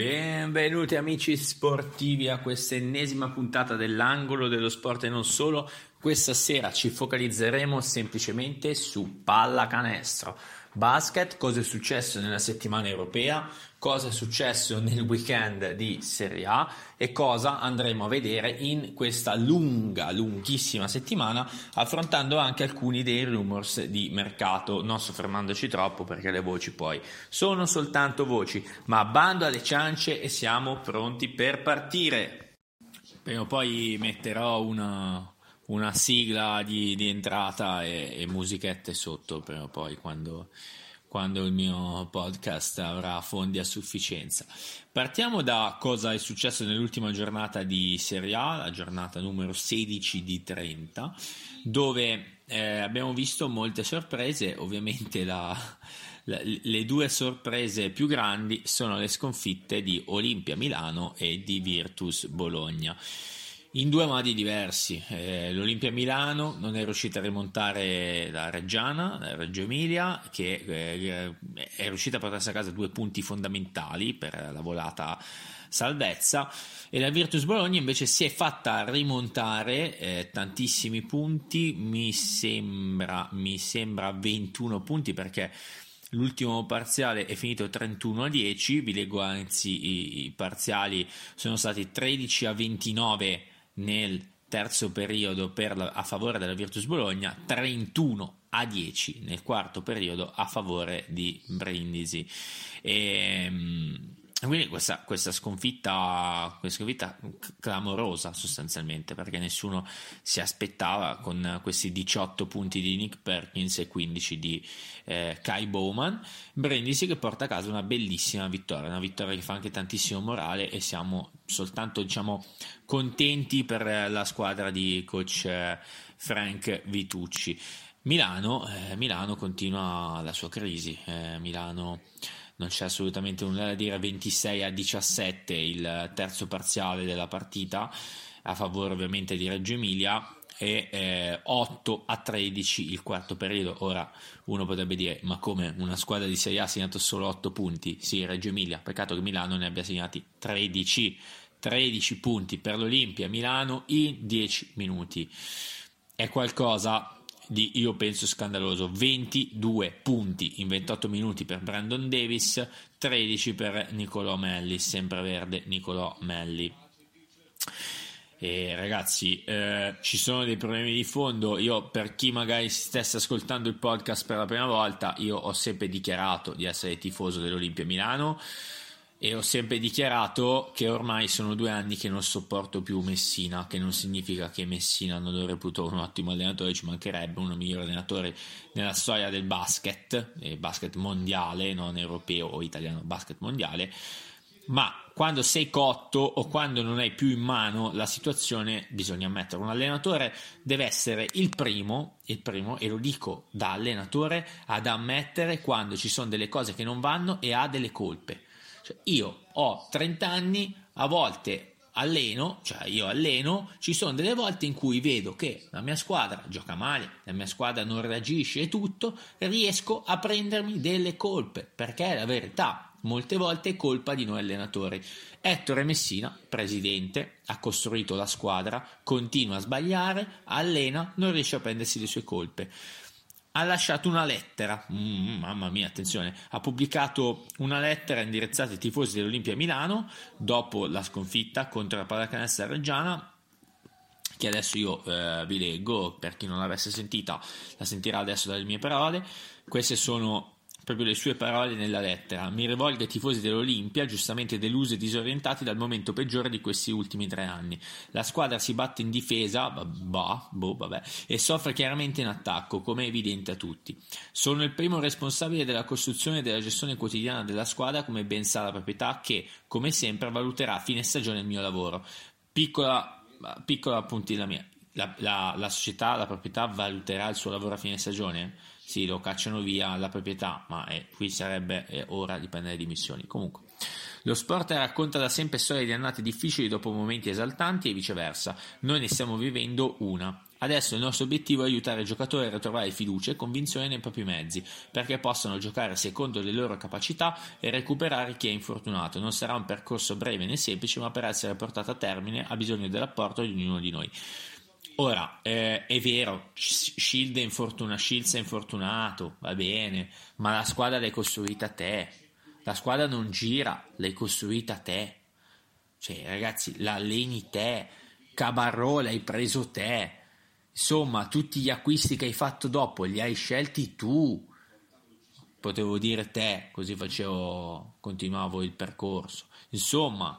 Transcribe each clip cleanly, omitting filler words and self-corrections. Benvenuti amici sportivi a questa ennesima puntata dell'Angolo dello Sport e non solo. Questa sera ci focalizzeremo semplicemente su pallacanestro, basket, cosa è successo nella settimana europea, cosa è successo nel weekend di Serie A e cosa andremo a vedere in questa lunghissima settimana, affrontando anche alcuni dei rumors di mercato, non soffermandoci troppo perché le voci poi sono soltanto voci, ma bando alle ciance e siamo pronti per partire. Prima o poi metterò una sigla di entrata e musichette sotto, però poi quando il mio podcast avrà fondi a sufficienza. Partiamo da cosa è successo nell'ultima giornata di Serie A, la giornata numero 16 di 30, dove abbiamo visto molte sorprese. Ovviamente le due sorprese più grandi sono le sconfitte di Olimpia Milano e di Virtus Bologna, in due modi diversi. L'Olimpia Milano non è riuscita a rimontare la Reggiana, la Reggio Emilia, che è riuscita a portarsi a casa due punti fondamentali per la volata salvezza, e la Virtus Bologna invece si è fatta rimontare tantissimi punti, mi sembra 21 punti, perché l'ultimo parziale è finito 31-10, vi leggo anzi i parziali, sono stati 13-29 nel terzo periodo a favore della Virtus Bologna, 31-10 nel quarto periodo a favore di Brindisi. Quindi questa sconfitta clamorosa sostanzialmente, perché nessuno si aspettava, con questi 18 punti di Nick Perkins e 15 di Kai Bowman. Brindisi che porta a casa una bellissima vittoria, una vittoria che fa anche tantissimo morale, e siamo soltanto contenti per la squadra di coach Frank Vitucci. Milano continua la sua crisi, Milano non c'è assolutamente nulla da dire, 26-17 il terzo parziale della partita a favore ovviamente di Reggio Emilia, e 8-13 il quarto periodo. Ora uno potrebbe dire: ma come, una squadra di Serie A ha segnato solo 8 punti? Sì, Reggio Emilia, peccato che Milano ne abbia segnati 13 punti per l'Olimpia Milano in 10 minuti, è qualcosa di, io penso, scandaloso. 22 punti in 28 minuti per Brandon Davis, 13 per Nicolò Melli, sempreverde Nicolò Melli. E ragazzi, ci sono dei problemi di fondo. Io, per chi magari stesse ascoltando il podcast per la prima volta, io ho sempre dichiarato di essere tifoso dell'Olimpia Milano e ho sempre dichiarato che ormai sono 2 anni che non sopporto più Messina, che non significa che Messina non lo reputo un ottimo allenatore, ci mancherebbe, uno dei migliori allenatori nella storia del basket mondiale, non europeo o italiano, basket mondiale. Ma quando sei cotto o quando non hai più in mano la situazione, bisogna ammettere, un allenatore deve essere il primo, e lo dico da allenatore, ad ammettere quando ci sono delle cose che non vanno e ha delle colpe. Io ho 30 anni, a volte alleno, ci sono delle volte in cui vedo che la mia squadra gioca male, la mia squadra non reagisce e tutto, riesco a prendermi delle colpe, perché è la verità, molte volte è colpa di noi allenatori. Ettore Messina, presidente, ha costruito la squadra, continua a sbagliare, allena, non riesce a prendersi le sue colpe. Ha lasciato una lettera, mamma mia, attenzione, ha pubblicato una lettera indirizzata ai tifosi dell'Olimpia Milano dopo la sconfitta contro la pallacanestro reggiana, che adesso io vi leggo, per chi non l'avesse sentita la sentirà adesso dalle mie parole. Queste sono proprio le sue parole nella lettera: mi rivolgo ai tifosi dell'Olimpia, giustamente delusi e disorientati dal momento peggiore di questi ultimi 3 anni. La squadra si batte in difesa e soffre chiaramente in attacco, come è evidente a tutti. Sono il primo responsabile della costruzione e della gestione quotidiana della squadra, come ben sa la proprietà, che come sempre valuterà a fine stagione il mio lavoro. Piccola puntina mia, la società, la proprietà valuterà il suo lavoro a fine stagione? Sì, lo cacciano via la proprietà, ma qui sarebbe ora di prendere dimissioni. Comunque, Lo sport racconta da sempre storie di annate difficili dopo momenti esaltanti e viceversa. Noi ne stiamo vivendo una. Adesso il nostro obiettivo è aiutare i giocatori a ritrovare fiducia e convinzione nei propri mezzi, perché possano giocare secondo le loro capacità e recuperare chi è infortunato. Non sarà un percorso breve né semplice, ma per essere portato a termine ha bisogno dell'apporto di ognuno di noi. Ora, è vero, Shields è infortunato, va bene, ma la squadra l'hai costruita te, la squadra non gira, l'hai costruita te. Cioè, ragazzi, l'alleni te, Cabarro l'hai preso te. Insomma, tutti gli acquisti che hai fatto dopo li hai scelti tu. Potevo dire te, così continuavo il percorso. Insomma,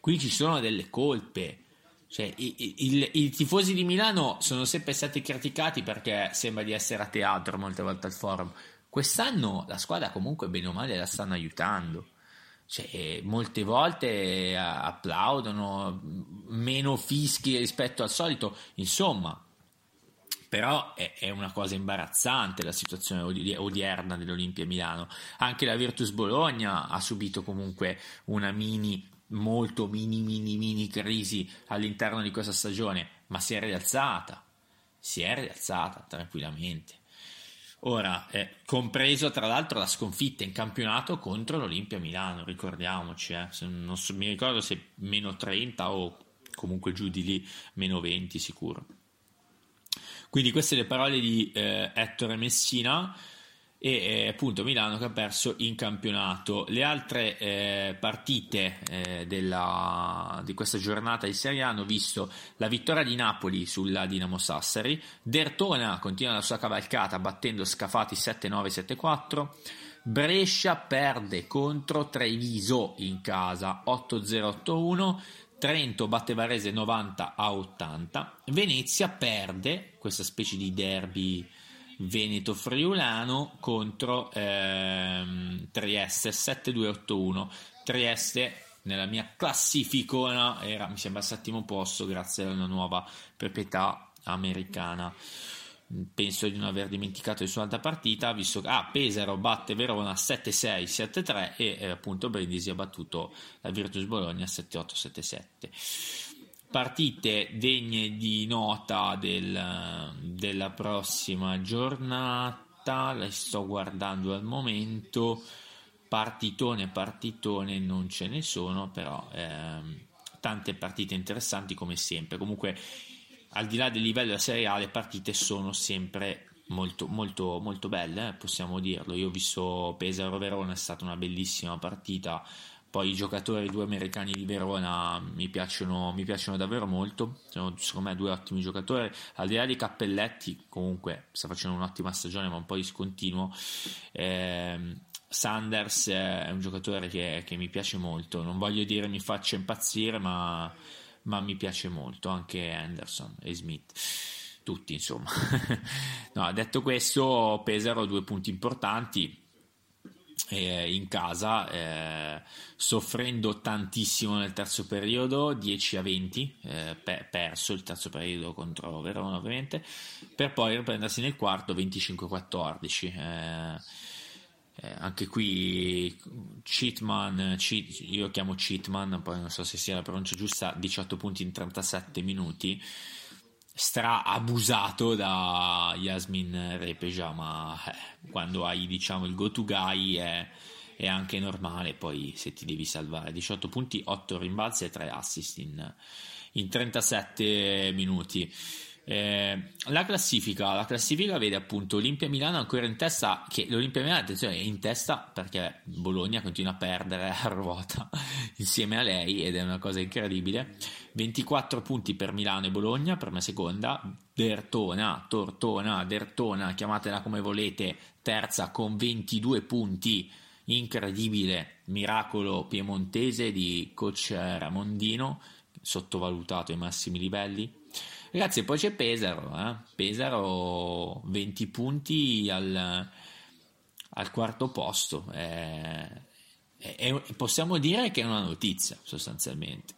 qui ci sono delle colpe. Cioè, i tifosi di Milano sono sempre stati criticati perché sembra di essere a teatro molte volte al Forum. Quest'anno la squadra comunque bene o male la stanno aiutando. Cioè, molte volte applaudono, meno fischi rispetto al solito. Insomma, però è una cosa imbarazzante la situazione odierna dell'Olimpia Milano. Anche la Virtus Bologna ha subito comunque una mini crisi all'interno di questa stagione, ma si è rialzata tranquillamente. Ora, compreso tra l'altro la sconfitta in campionato contro l'Olimpia Milano, ricordiamoci, mi ricordo se meno 30 o comunque giù di lì, meno 20 sicuro. Quindi queste le parole di Ettore Messina e appunto Milano che ha perso in campionato. Le altre partite di questa giornata di Serie A hanno visto la vittoria di Napoli sulla Dinamo Sassari, Dertona continua la sua cavalcata battendo Scafati 7-9, 7-4, Brescia perde contro Treviso in casa 8-0, 8-1, Trento batte Varese 90-80, Venezia perde questa specie di derby veneto-friulano contro Trieste 7-2, 8-1. Trieste nella mia classificona era, mi sembra, al settimo posto grazie a una nuova proprietà americana. Penso di non aver dimenticato il suo altra partita, visto che Pesaro batte Verona 7-6, 7-3 e appunto Brindisi ha battuto la Virtus Bologna 7-8, 7-7. Partite degne di nota della prossima giornata, le sto guardando al momento, partitone non ce ne sono, però tante partite interessanti come sempre. Comunque, al di là del livello della Serie A, le partite sono sempre molto molto molto belle, possiamo dirlo. Io ho visto Pesaro-Verona, è stata una bellissima partita. Poi i giocatori, due americani di Verona, mi piacciono davvero molto, sono secondo me due ottimi giocatori, al di là di Cappelletti comunque sta facendo un'ottima stagione ma un po' di scontinuo. Sanders è un giocatore che mi piace molto, non voglio dire mi faccia impazzire ma mi piace molto, anche Anderson e Smith, tutti insomma. No, detto questo, Pesaro 2 punti importanti in casa, soffrendo tantissimo nel terzo periodo, 10-20, perso il terzo periodo contro Verona ovviamente, per poi riprendersi nel quarto 25-14. Anche qui io chiamo Cheatman, poi non so se sia la pronuncia giusta, 18 punti in 37 minuti, abusato da Yasmin Repeja, ma quando hai il go to guy è anche normale poi se ti devi salvare. 18 punti, 8 rimbalzi e 3 assist in 37 minuti. La classifica vede appunto l'Olimpia Milano ancora in testa, che l'Olimpia Milano, attenzione, è in testa perché Bologna continua a perdere a ruota insieme a lei ed è una cosa incredibile. 24 punti per Milano e Bologna, per me seconda, Dertona, chiamatela come volete, terza con 22 punti, incredibile miracolo piemontese di coach Ramondino, sottovalutato ai massimi livelli. Ragazzi, poi c'è Pesaro 20 punti al quarto posto, possiamo dire che è una notizia sostanzialmente.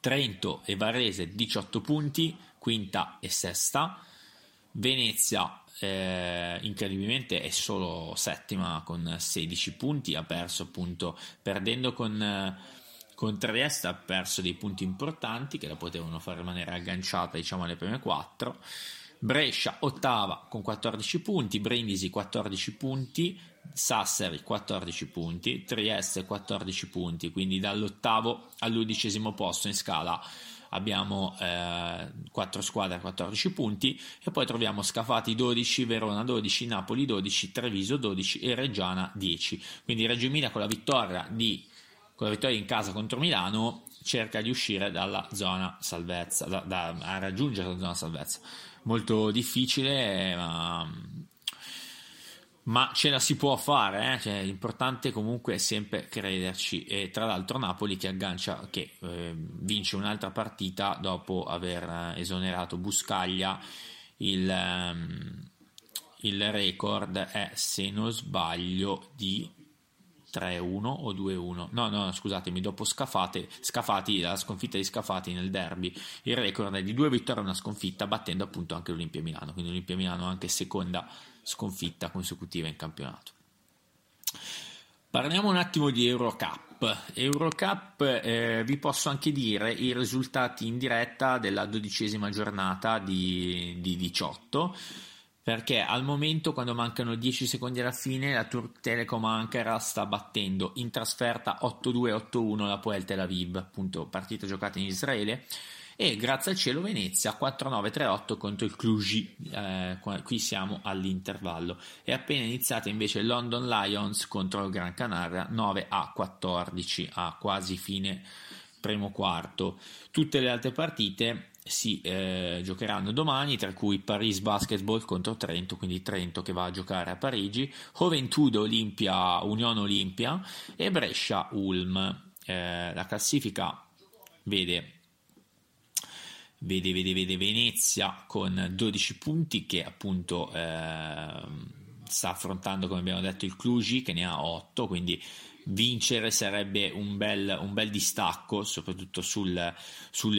Trento e Varese 18 punti, quinta e sesta, Venezia incredibilmente è solo settima con 16 punti, ha perso appunto perdendo con Trieste, ha perso dei punti importanti che la potevano far rimanere agganciata, diciamo, alle prime 4. Brescia ottava con 14 punti, Brindisi 14 punti, Sassari 14 punti, Trieste 14 punti, quindi dall'ottavo all'11° posto in scala abbiamo 4 squadre a 14 punti, e poi troviamo Scafati 12, Verona 12, Napoli 12, Treviso 12 e Reggiana 10. Quindi Reggio Emilia con la vittoria in casa contro Milano cerca di uscire dalla zona salvezza, a raggiungere la zona salvezza. Molto difficile, ma ce la si può fare, eh? Cioè, l'importante comunque è sempre crederci, e tra l'altro Napoli che vince un'altra partita dopo aver esonerato Buscaglia, il record è, se non sbaglio, di 3-1 o 2-1, no scusatemi, dopo Scafati, la sconfitta di Scafati nel derby, il record è di 2 vittorie e una sconfitta, battendo appunto anche l'Olimpia Milano, quindi l'Olimpia Milano anche seconda sconfitta consecutiva in campionato. Parliamo un attimo di Eurocup, vi posso anche dire i risultati in diretta della 12ª giornata di 18, perché al momento, quando mancano 10 secondi alla fine, la Turk Telecom Ankara sta battendo in trasferta 8-2-8-1 la Poeltz Tel Aviv, appunto partita giocata in Israele, e grazie al cielo Venezia 4-9-3-8 contro il Cluj, qui siamo all'intervallo. È appena iniziata invece London Lions contro il Gran Canaria 9-14 a quasi fine primo quarto. Tutte le altre partite si giocheranno domani, tra cui Paris Basketball contro Trento, quindi Trento che va a giocare a Parigi, Juventud Olimpia, Unione Olimpia e Brescia Ulm. La classifica vede Venezia con 12 punti, che appunto sta affrontando, come abbiamo detto, il Cluj che ne ha 8, quindi vincere sarebbe un bel distacco, soprattutto sulle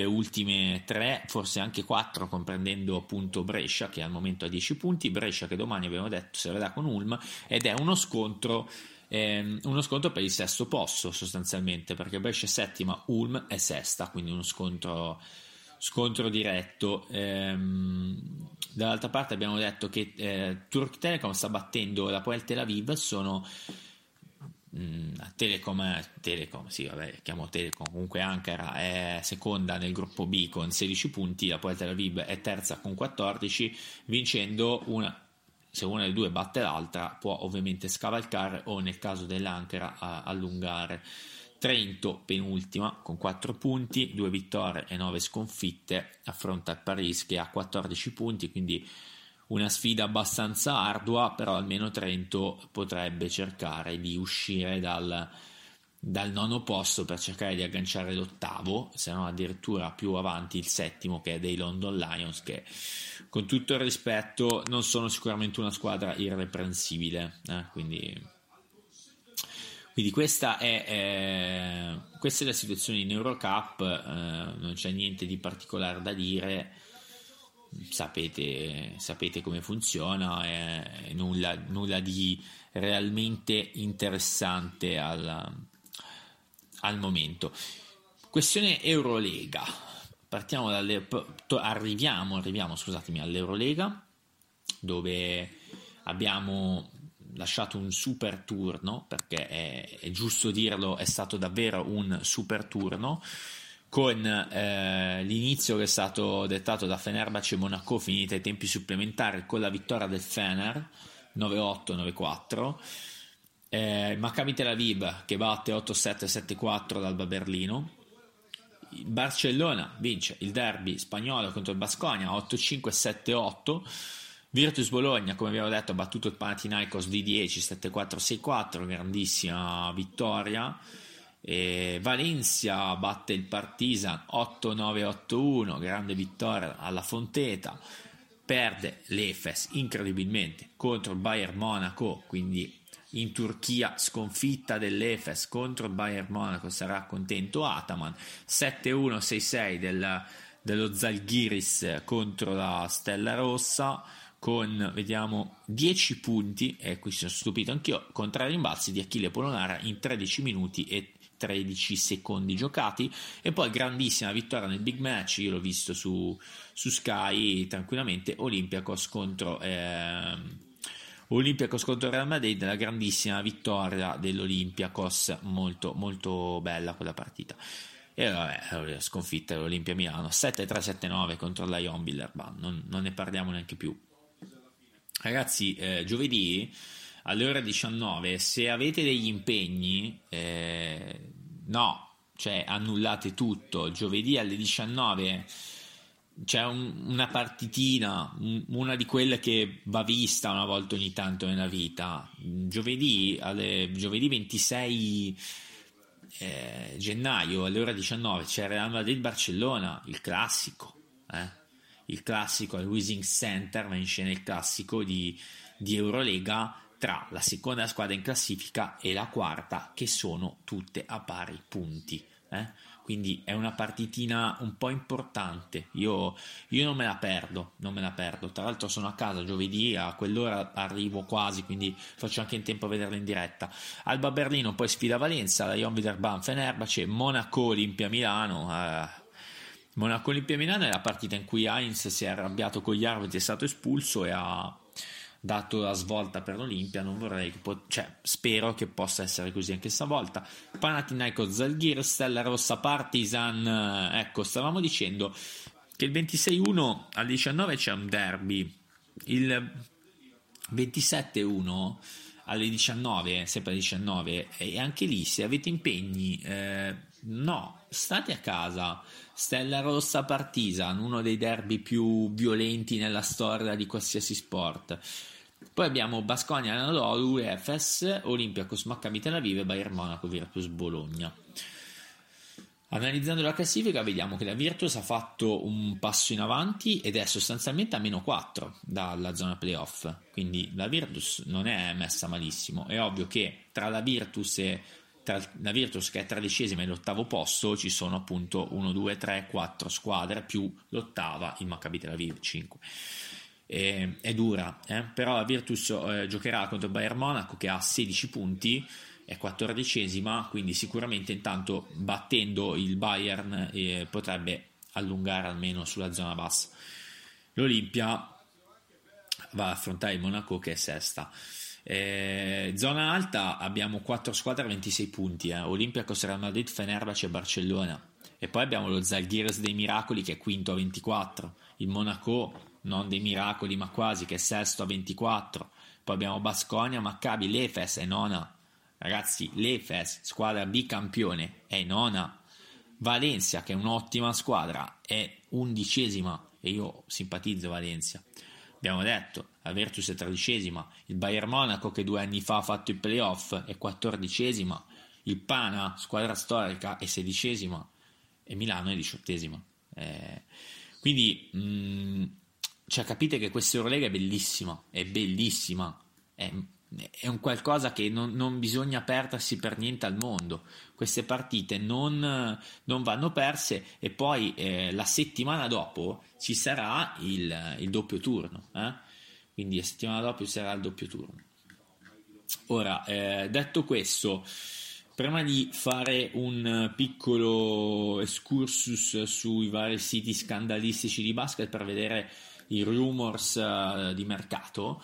ultime 3, forse anche 4, comprendendo appunto Brescia che al momento ha 10 punti, Brescia che domani, abbiamo detto, si vedrà con Ulm, ed è uno scontro per il sesto posto sostanzialmente, perché Brescia è settima, Ulm è sesta, quindi uno scontro diretto. Dall'altra parte abbiamo detto che Turk Telecom sta battendo la Poeltz Tel Aviv, sono Telecom, sì, vabbè, chiamo Telecom, comunque Ankara è seconda nel gruppo B con 16 punti, la Poeltz Tel Aviv è terza con 14, vincendo se una delle due batte l'altra può ovviamente scavalcare o, nel caso dell'Ankara, allungare. Trento penultima con 4 punti, 2 vittorie e 9 sconfitte, affronta il Paris che ha 14 punti, quindi una sfida abbastanza ardua, però almeno Trento potrebbe cercare di uscire dal 9° posto per cercare di agganciare l'8°, se no addirittura più avanti il 7° che è dei London Lions, che con tutto il rispetto non sono sicuramente una squadra irreprensibile, Quindi questa è la situazione in Eurocup, non c'è niente di particolare da dire, sapete come funziona, nulla di realmente interessante al momento. Questione Eurolega, arriviamo all'Eurolega, dove abbiamo lasciato un super turno, perché è giusto dirlo, è stato davvero un super turno, con l'inizio che è stato dettato da Fenerbahce e Monaco finita ai tempi supplementari con la vittoria del Fener 9-8-9-4, Maccabi Tel Aviv che batte 8-7-7-4 l'Alba Berlino, Barcellona vince il derby spagnolo contro il Basconia 8-5-7-8, Virtus Bologna, come abbiamo detto, ha battuto il Panathinaikos di 10, 7-4-6-4, grandissima vittoria, e Valencia batte il Partizan 8-9-8-1, grande vittoria alla Fonteta, perde l'Efes incredibilmente contro il Bayern Monaco, quindi in Turchia sconfitta dell'Efes contro il Bayern Monaco, sarà contento Ataman, 7-1-6-6 dello Zalgiris contro la Stella Rossa, con, vediamo, 10 punti, e qui sono stupito anch'io, con 3 rimbalzi di Achille Polonara in 13 minuti e 13 secondi giocati. E poi grandissima vittoria nel big match, io l'ho visto su Sky tranquillamente, Olympiacos contro Real Madrid, la grandissima vittoria dell'Olympiacos, molto molto bella quella partita. E vabbè, la sconfitta dell'Olimpia Milano 7-3-7-9 contro la Ion Villarban, non ne parliamo neanche più, ragazzi. Giovedì alle ore 19, se avete degli impegni, annullate tutto. Giovedì alle 19 c'è una partitina, una di quelle che va vista una volta ogni tanto nella vita. Giovedì 26 gennaio alle ore 19 c'è Real Madrid Barcellona, il classico, il classico al Wissing Center, va in scena il classico di Eurolega tra la seconda squadra in classifica e la quarta, che sono tutte a pari punti, quindi è una partitina un po' importante. Io non me la perdo, tra l'altro sono a casa giovedì, a quell'ora arrivo quasi, quindi faccio anche in tempo a vederla in diretta. Alba Berlino poi sfida Valencia, la Ion Villarban Fenerbahce, Monaco Olimpia Milano. Monaco Olimpia Milano è la partita in cui Heinz si è arrabbiato con gli arbitri, è stato espulso e ha dato la svolta per l'Olimpia. Non vorrei che spero che possa essere così anche stavolta. Panathinaikos Zalgiris, Stella Rossa Partizan. Ecco, stavamo dicendo che il 26-1 al 19 c'è un derby, il 27-1 alle 19, sempre alle 19, e anche lì se avete impegni, state a casa. Stella Rossa Partizan, uno dei derby più violenti nella storia di qualsiasi sport. Poi abbiamo Basconia, Anadolu, Efes, Olympiacos, Maccabi Tel Aviv, Bayern Monaco, Virtus Bologna. Analizzando la classifica vediamo che la Virtus ha fatto un passo in avanti ed è sostanzialmente a meno 4 dalla zona playoff, quindi la Virtus non è messa malissimo. È ovvio che tra la Virtus, che è tredicesima, e l'ottavo posto ci sono appunto 1, 2, 3, 4 squadre, più l'ottava, il Maccabi Tel Aviv, 5. È dura, però la Virtus giocherà contro Bayern Monaco, che ha 16 punti, è 14esima, quindi sicuramente intanto battendo il Bayern potrebbe allungare almeno sulla zona bassa. L'Olimpia va ad affrontare il Monaco, che è sesta. Zona alta abbiamo 4 squadre a 26 punti, Olympiacos, Real Madrid, Fenerbahce e Barcellona, e poi abbiamo lo Zalgiris dei miracoli, che è quinto a 24, il Monaco non dei miracoli ma quasi, che è sesto a 24, poi abbiamo Basconia, Maccabi, l'Efes è nona, ragazzi, l'Efes squadra bicampione è nona, Valencia che è un'ottima squadra è 11esima, e io simpatizzo Valencia, abbiamo detto. La Virtus è 13esima, il Bayern Monaco che 2 anni fa ha fatto i playoff è 14esima, il Pana, squadra storica, è 16esima e Milano è 18esima. Quindi capite che questa Eurolega è bellissima, è un qualcosa che non bisogna perdersi per niente al mondo. Queste partite non vanno perse, e poi la settimana dopo ci sarà il doppio turno, quindi la settimana dopo sarà il doppio turno. Ora, detto questo, prima di fare un piccolo excursus sui vari siti scandalistici di basket per vedere i rumors di mercato,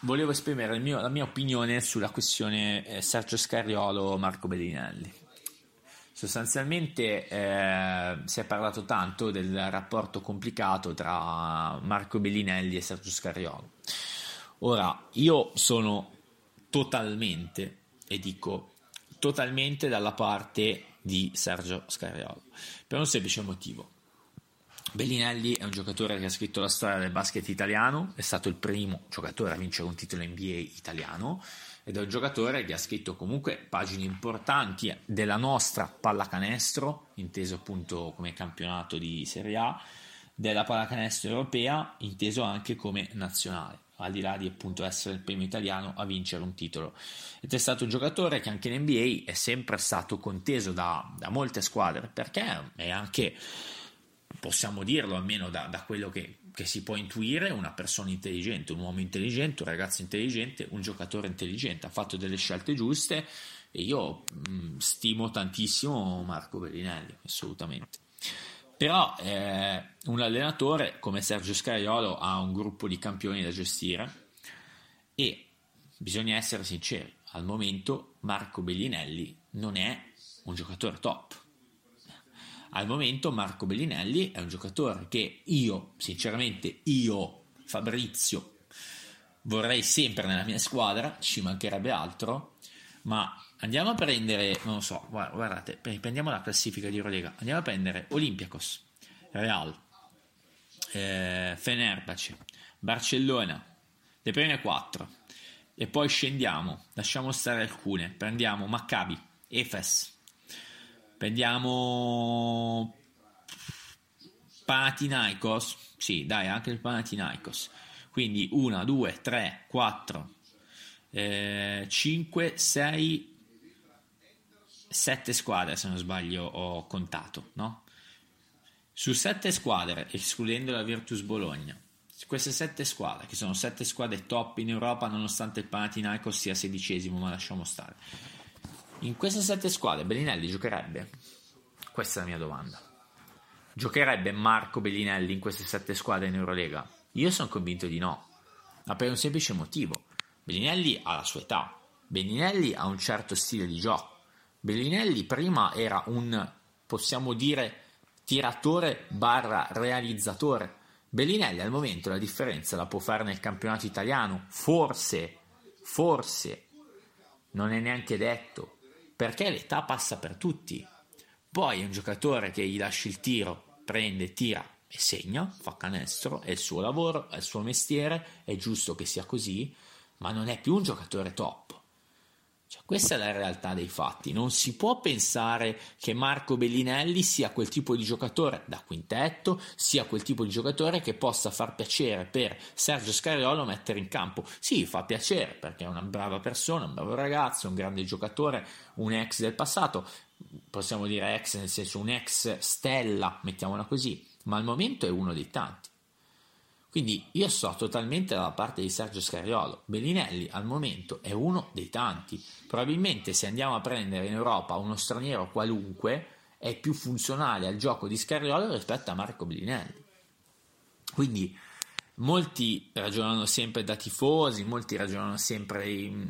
volevo esprimere la mia opinione sulla questione Sergio Scariolo Marco Bellinelli. Sostanzialmente si è parlato tanto del rapporto complicato tra Marco Bellinelli e Sergio Scariolo. Ora, io sono totalmente dalla parte di Sergio Scariolo, per un semplice motivo. Bellinelli è un giocatore che ha scritto la storia del basket italiano, è stato il primo giocatore a vincere un titolo NBA italiano, ed è un giocatore che ha scritto comunque pagine importanti della nostra pallacanestro, inteso appunto come campionato di Serie A, della pallacanestro europea, inteso anche come nazionale, al di là di appunto essere il primo italiano a vincere un titolo. Ed è stato un giocatore che anche in NBA è sempre stato conteso da molte squadre, perché è anche, possiamo dirlo almeno da quello che che si può intuire una persona intelligente, un uomo intelligente, un ragazzo intelligente, un giocatore intelligente, ha fatto delle scelte giuste e io stimo tantissimo Marco Bellinelli, assolutamente. Però un allenatore come Sergio Scariolo ha un gruppo di campioni da gestire e bisogna essere sinceri, al momento Marco Bellinelli non è un giocatore top. Al momento Marco Bellinelli è un giocatore che io, Fabrizio, vorrei sempre nella mia squadra, ci mancherebbe altro, ma andiamo a prendere, non lo so, guardate, prendiamo la classifica di Eurolega, andiamo a prendere Olympiacos, Real, Fenerbahce, Barcellona, le prime 4, e poi scendiamo, lasciamo stare alcune, prendiamo Maccabi, Efes, prendiamo Panathinaikos, sì dai anche il Panathinaikos, quindi 1, 2, 3, 4, 5, 6, 7 squadre se non sbaglio ho contato, no? Su 7 squadre, escludendo la Virtus Bologna, queste 7 squadre, che sono 7 squadre top in Europa nonostante il Panathinaikos sia 16esimo, ma lasciamo stare. In queste 7 squadre Bellinelli giocherebbe? Questa è la mia domanda. Giocherebbe Marco Bellinelli in queste 7 squadre in Eurolega? Io sono convinto di no, ma per un semplice motivo. Bellinelli ha la sua età, Bellinelli ha un certo stile di gioco. Bellinelli prima era un, possiamo dire, tiratore / realizzatore. Bellinelli al momento la differenza la può fare nel campionato italiano, forse, non è neanche detto, perché l'età passa per tutti. Poi è un giocatore che gli lasci il tiro, prende, tira e segna, fa canestro, è il suo lavoro, è il suo mestiere, è giusto che sia così, ma non è più un giocatore top. Cioè, questa è la realtà dei fatti. Non si può pensare che Marco Bellinelli sia quel tipo di giocatore da quintetto, sia quel tipo di giocatore che possa far piacere per Sergio Scariolo mettere in campo. Sì, fa piacere perché è una brava persona, un bravo ragazzo, un grande giocatore, un ex del passato, possiamo dire ex nel senso un ex stella, mettiamola così, ma al momento è uno dei tanti. Quindi io sto totalmente dalla parte di Sergio Scariolo. Bellinelli al momento è uno dei tanti. Probabilmente se andiamo a prendere in Europa uno straniero qualunque è più funzionale al gioco di Scariolo rispetto a Marco Bellinelli. Quindi molti ragionano sempre da tifosi, molti ragionano sempre in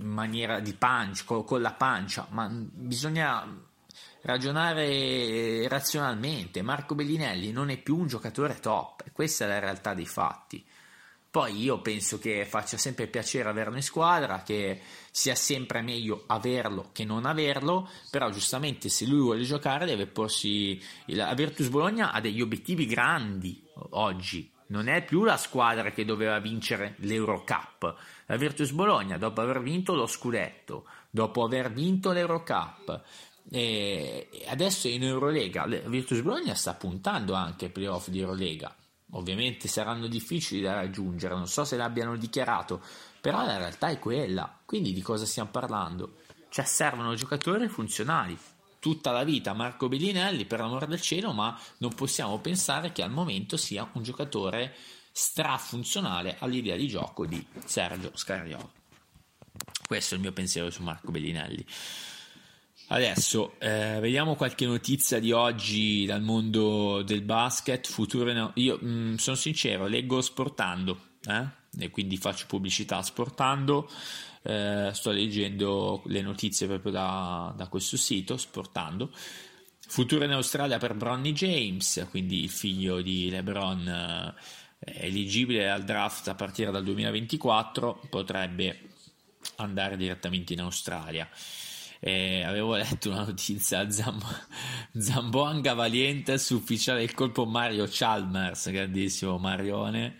maniera di punch, con la pancia, ma bisogna ragionare razionalmente. Marco Bellinelli non è più un giocatore top, questa è la realtà dei fatti. Poi io penso che faccia sempre piacere averlo in squadra, che sia sempre meglio averlo che non averlo, però giustamente se lui vuole giocare deve porsi. La Virtus Bologna ha degli obiettivi grandi oggi, non è più la squadra che doveva vincere l'Eurocup. La Virtus Bologna, dopo aver vinto lo scudetto, dopo aver vinto l'Eurocup, e adesso in Eurolega Virtus Bologna sta puntando anche ai playoff di Eurolega. Ovviamente saranno difficili da raggiungere, non so se l'abbiano dichiarato, però la realtà è quella. Quindi di cosa stiamo parlando? Cioè servono giocatori funzionali. Tutta la vita Marco Bellinelli, per l'amor del cielo, ma non possiamo pensare che al momento sia un giocatore strafunzionale all'idea di gioco di Sergio Scariolo. Questo è il mio pensiero su Marco Bellinelli. Adesso vediamo qualche notizia di oggi dal mondo del basket. Io sono sincero, leggo Sportando, e quindi faccio pubblicità a Sportando. Sto leggendo le notizie proprio da questo sito, Sportando. Futuro in Australia per Bronny James, quindi il figlio di LeBron, eligibile al draft a partire dal 2024, potrebbe andare direttamente in Australia. Avevo letto una notizia, Zamboanga Valientes, ufficiale del colpo Mario Chalmers, grandissimo Marione,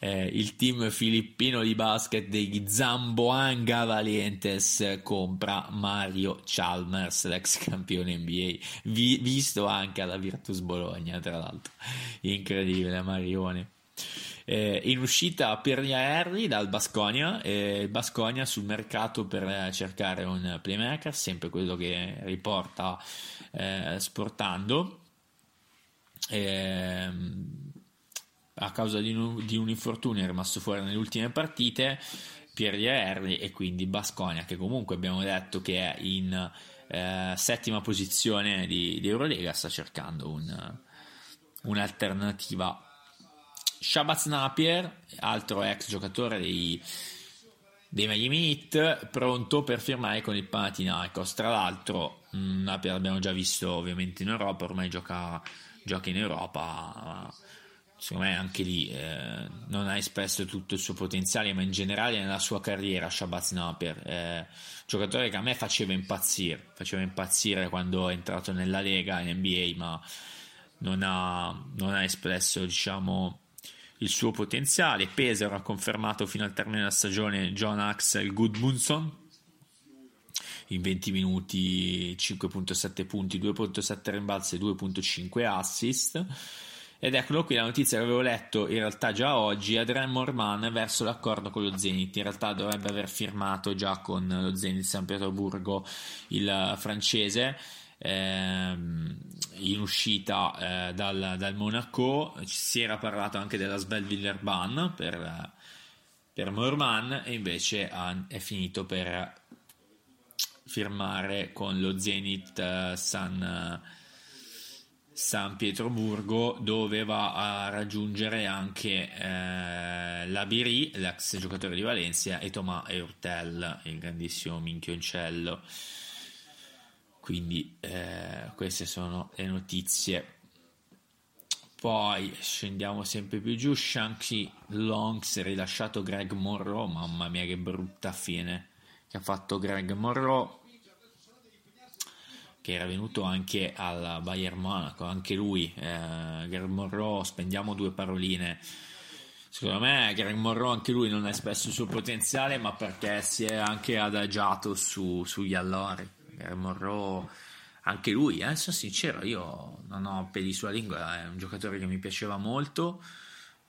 il team filippino di basket degli Zamboanga Valientes compra Mario Chalmers, l'ex campione NBA, visto anche alla Virtus Bologna tra l'altro, incredibile Marione. In uscita Pirlia Harry dal Basconia, il Basconia sul mercato per cercare un playmaker, sempre quello che riporta Sportando. a causa di un infortunio è rimasto fuori nelle ultime partite Pierri, e quindi Basconia, che comunque abbiamo detto che è in settima posizione di Eurolega, sta cercando un'alternativa. Shabazz Napier, altro ex giocatore dei Miami Heat, pronto per firmare con il Panathinaikos. Tra l'altro Napier l'abbiamo già visto ovviamente in Europa, ormai gioca in Europa, secondo me anche lì non ha espresso tutto il suo potenziale, ma in generale nella sua carriera Shabazz Napier, giocatore che a me faceva impazzire quando è entrato nella Lega, in NBA, ma non ha espresso, diciamo, il suo potenziale. Pesaro ha confermato fino al termine della stagione John Axel Goodmunson, in 20 minuti 5.7 punti, 2.7 rimbalzi e 2.5 assist. Ed eccolo qui la notizia che avevo letto in realtà già oggi: Adrien Moorman verso l'accordo con lo Zenit. In realtà dovrebbe aver firmato già con lo Zenit San Pietroburgo il francese, in uscita dal Monaco. Si era parlato anche della ASVEL Villeurbanne per Moorman, e invece è finito per firmare con lo Zenit San Pietroburgo, dove va a raggiungere anche Labiri, l'ex giocatore di Valencia, e Thomas Hurtel, il grandissimo minchioncello. Quindi queste sono le notizie. Poi scendiamo sempre più giù. Shanky Longs, rilasciato Greg Monroe. Mamma mia, che brutta fine che ha fatto Greg Monroe, che era venuto anche al Bayern Monaco. Anche lui, Greg Monroe, spendiamo due paroline. Secondo me Greg Monroe anche lui non ha espresso il suo potenziale, ma perché si è anche adagiato sugli allori. Monroe, anche lui, sono sincero, io non ho peli sulla lingua, è un giocatore che mi piaceva molto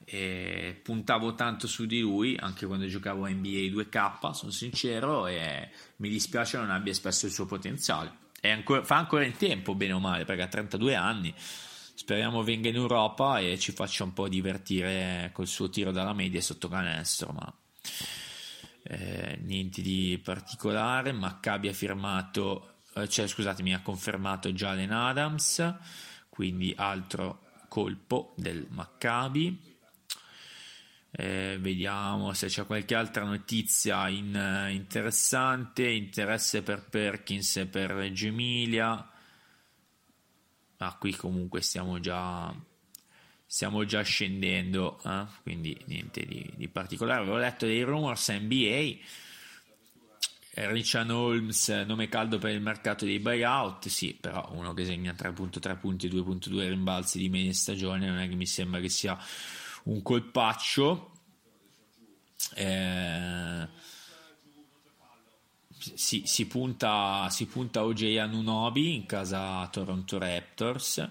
e puntavo tanto su di lui anche quando giocavo a NBA 2K, sono sincero, e mi dispiace non abbia espresso il suo potenziale. E fa ancora in tempo, bene o male, perché ha 32 anni, speriamo venga in Europa e ci faccia un po' divertire col suo tiro dalla media sotto canestro, ma... niente di particolare. Maccabi ha confermato Jalen Adams, quindi altro colpo del Maccabi. Vediamo se c'è qualche altra notizia interessante. Interesse per Perkins e per Reggio Emilia, ma qui comunque stiamo già scendendo, quindi niente di particolare. Avevo letto dei rumors NBA, Richard Holmes nome caldo per il mercato dei buyout, sì, però uno che segna 3.3 punti e 2.2 rimbalzi di media stagione non è che mi sembra che sia un colpaccio. Si punta OJ Anunoby in casa Toronto Raptors.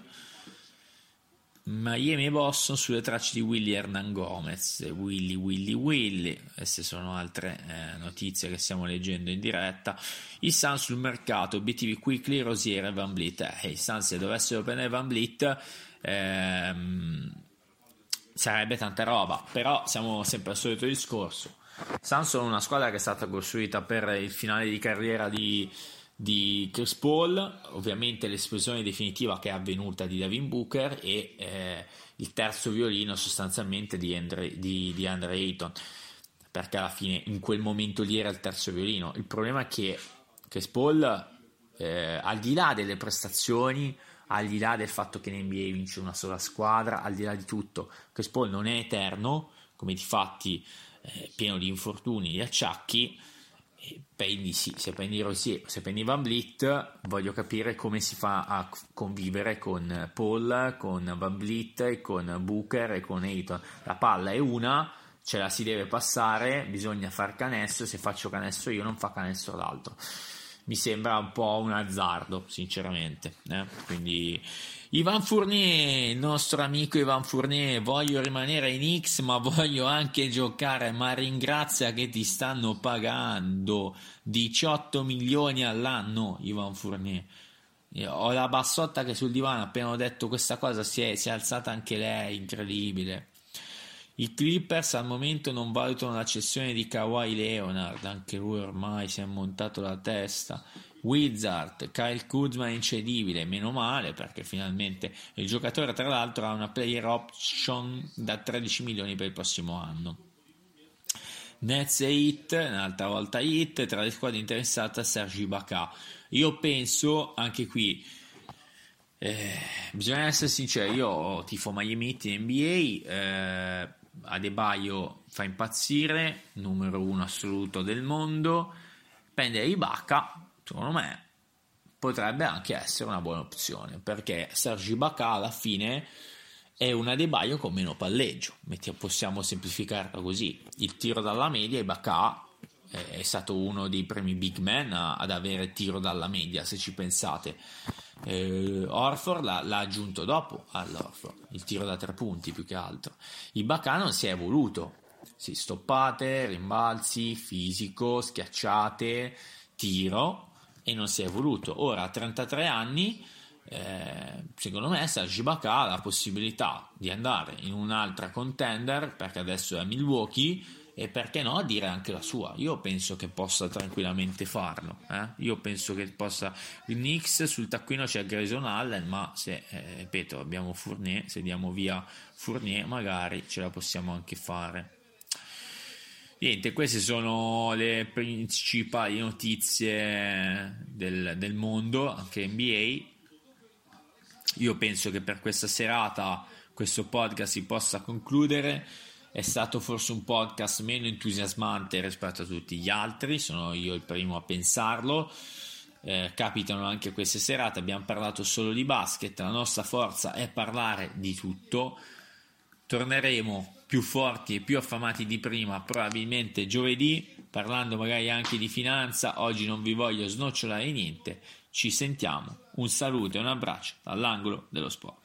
Miami e Boston sulle tracce di Willy Hernan Gomez, Willy, queste sono altre notizie che stiamo leggendo in diretta. I Suns sul mercato, obiettivi Quickley, Rosier e Van Vliet. I Suns, se dovessero prendere Van Vliet sarebbe tanta roba, però siamo sempre al solito discorso. Suns sono una squadra che è stata costruita per il finale di carriera di Chris Paul, ovviamente l'esplosione definitiva che è avvenuta di Devin Booker, e il terzo violino sostanzialmente di Andre Ayton, perché alla fine in quel momento lì era il terzo violino. Il problema è che Chris Paul, al di là delle prestazioni, al di là del fatto che in NBA vince una sola squadra, al di là di tutto, Chris Paul non è eterno, come difatti pieno di infortuni, di acciacchi. Se prendi Van Vliet, voglio capire come si fa a convivere con Paul, con Van Vliet, con Booker e con Ayton. La palla è una, ce la si deve passare, bisogna far canestro, se faccio canestro io non fa canestro l'altro. Mi sembra un po' un azzardo, sinceramente. Quindi Ivan Fournier, il nostro amico Ivan Fournier, voglio rimanere ai Knicks ma voglio anche giocare, ma ringrazia che ti stanno pagando 18 milioni all'anno. Ivan Fournier, ho la bassotta che sul divano appena ho detto questa cosa si è alzata anche lei, incredibile. I Clippers al momento non valutano la cessione di Kawhi Leonard, anche lui ormai si è montato la testa. Wizard, Kyle Kuzma è incedibile, meno male perché finalmente il giocatore tra l'altro ha una player option da 13 milioni per il prossimo anno. Nets e Heat, un'altra volta Heat, tra le squadre interessate Serge Ibaka. Io penso anche qui, bisogna essere sinceri, io tifo Miami Heat in NBA, Adebayo fa impazzire, numero uno assoluto del mondo, prendere Ibaka secondo me potrebbe anche essere una buona opzione, perché Serge Ibaka alla fine è un Adebayo con meno palleggio, possiamo semplificarla così. Il tiro dalla media, Ibaka è stato uno dei primi big man ad avere tiro dalla media, se ci pensate. Horford l'ha aggiunto dopo all'Horford, il tiro da tre punti più che altro. Ibaka non si è evoluto, si stoppate, rimbalzi, fisico, schiacciate, tiro, e non si è evoluto. Ora a 33 anni secondo me Serge Ibaka ha la possibilità di andare in un'altra contender, perché adesso è a Milwaukee, e perché no dire anche la sua. Io penso che possa tranquillamente farlo, io penso che possa. Il Knicks sul taccuino c'è Grayson Allen, ma se ripeto abbiamo Fournier, se diamo via Fournier magari ce la possiamo anche fare. Niente, queste sono le principali notizie del mondo, anche NBA. Io penso che per questa serata questo podcast si possa concludere. È stato forse un podcast meno entusiasmante rispetto a tutti gli altri, sono io il primo a pensarlo, capitano anche queste serate, abbiamo parlato solo di basket, la nostra forza è parlare di tutto, torneremo più forti e più affamati di prima probabilmente giovedì, parlando magari anche di finanza. Oggi non vi voglio snocciolare niente, ci sentiamo, un saluto e un abbraccio dall'angolo dello sport.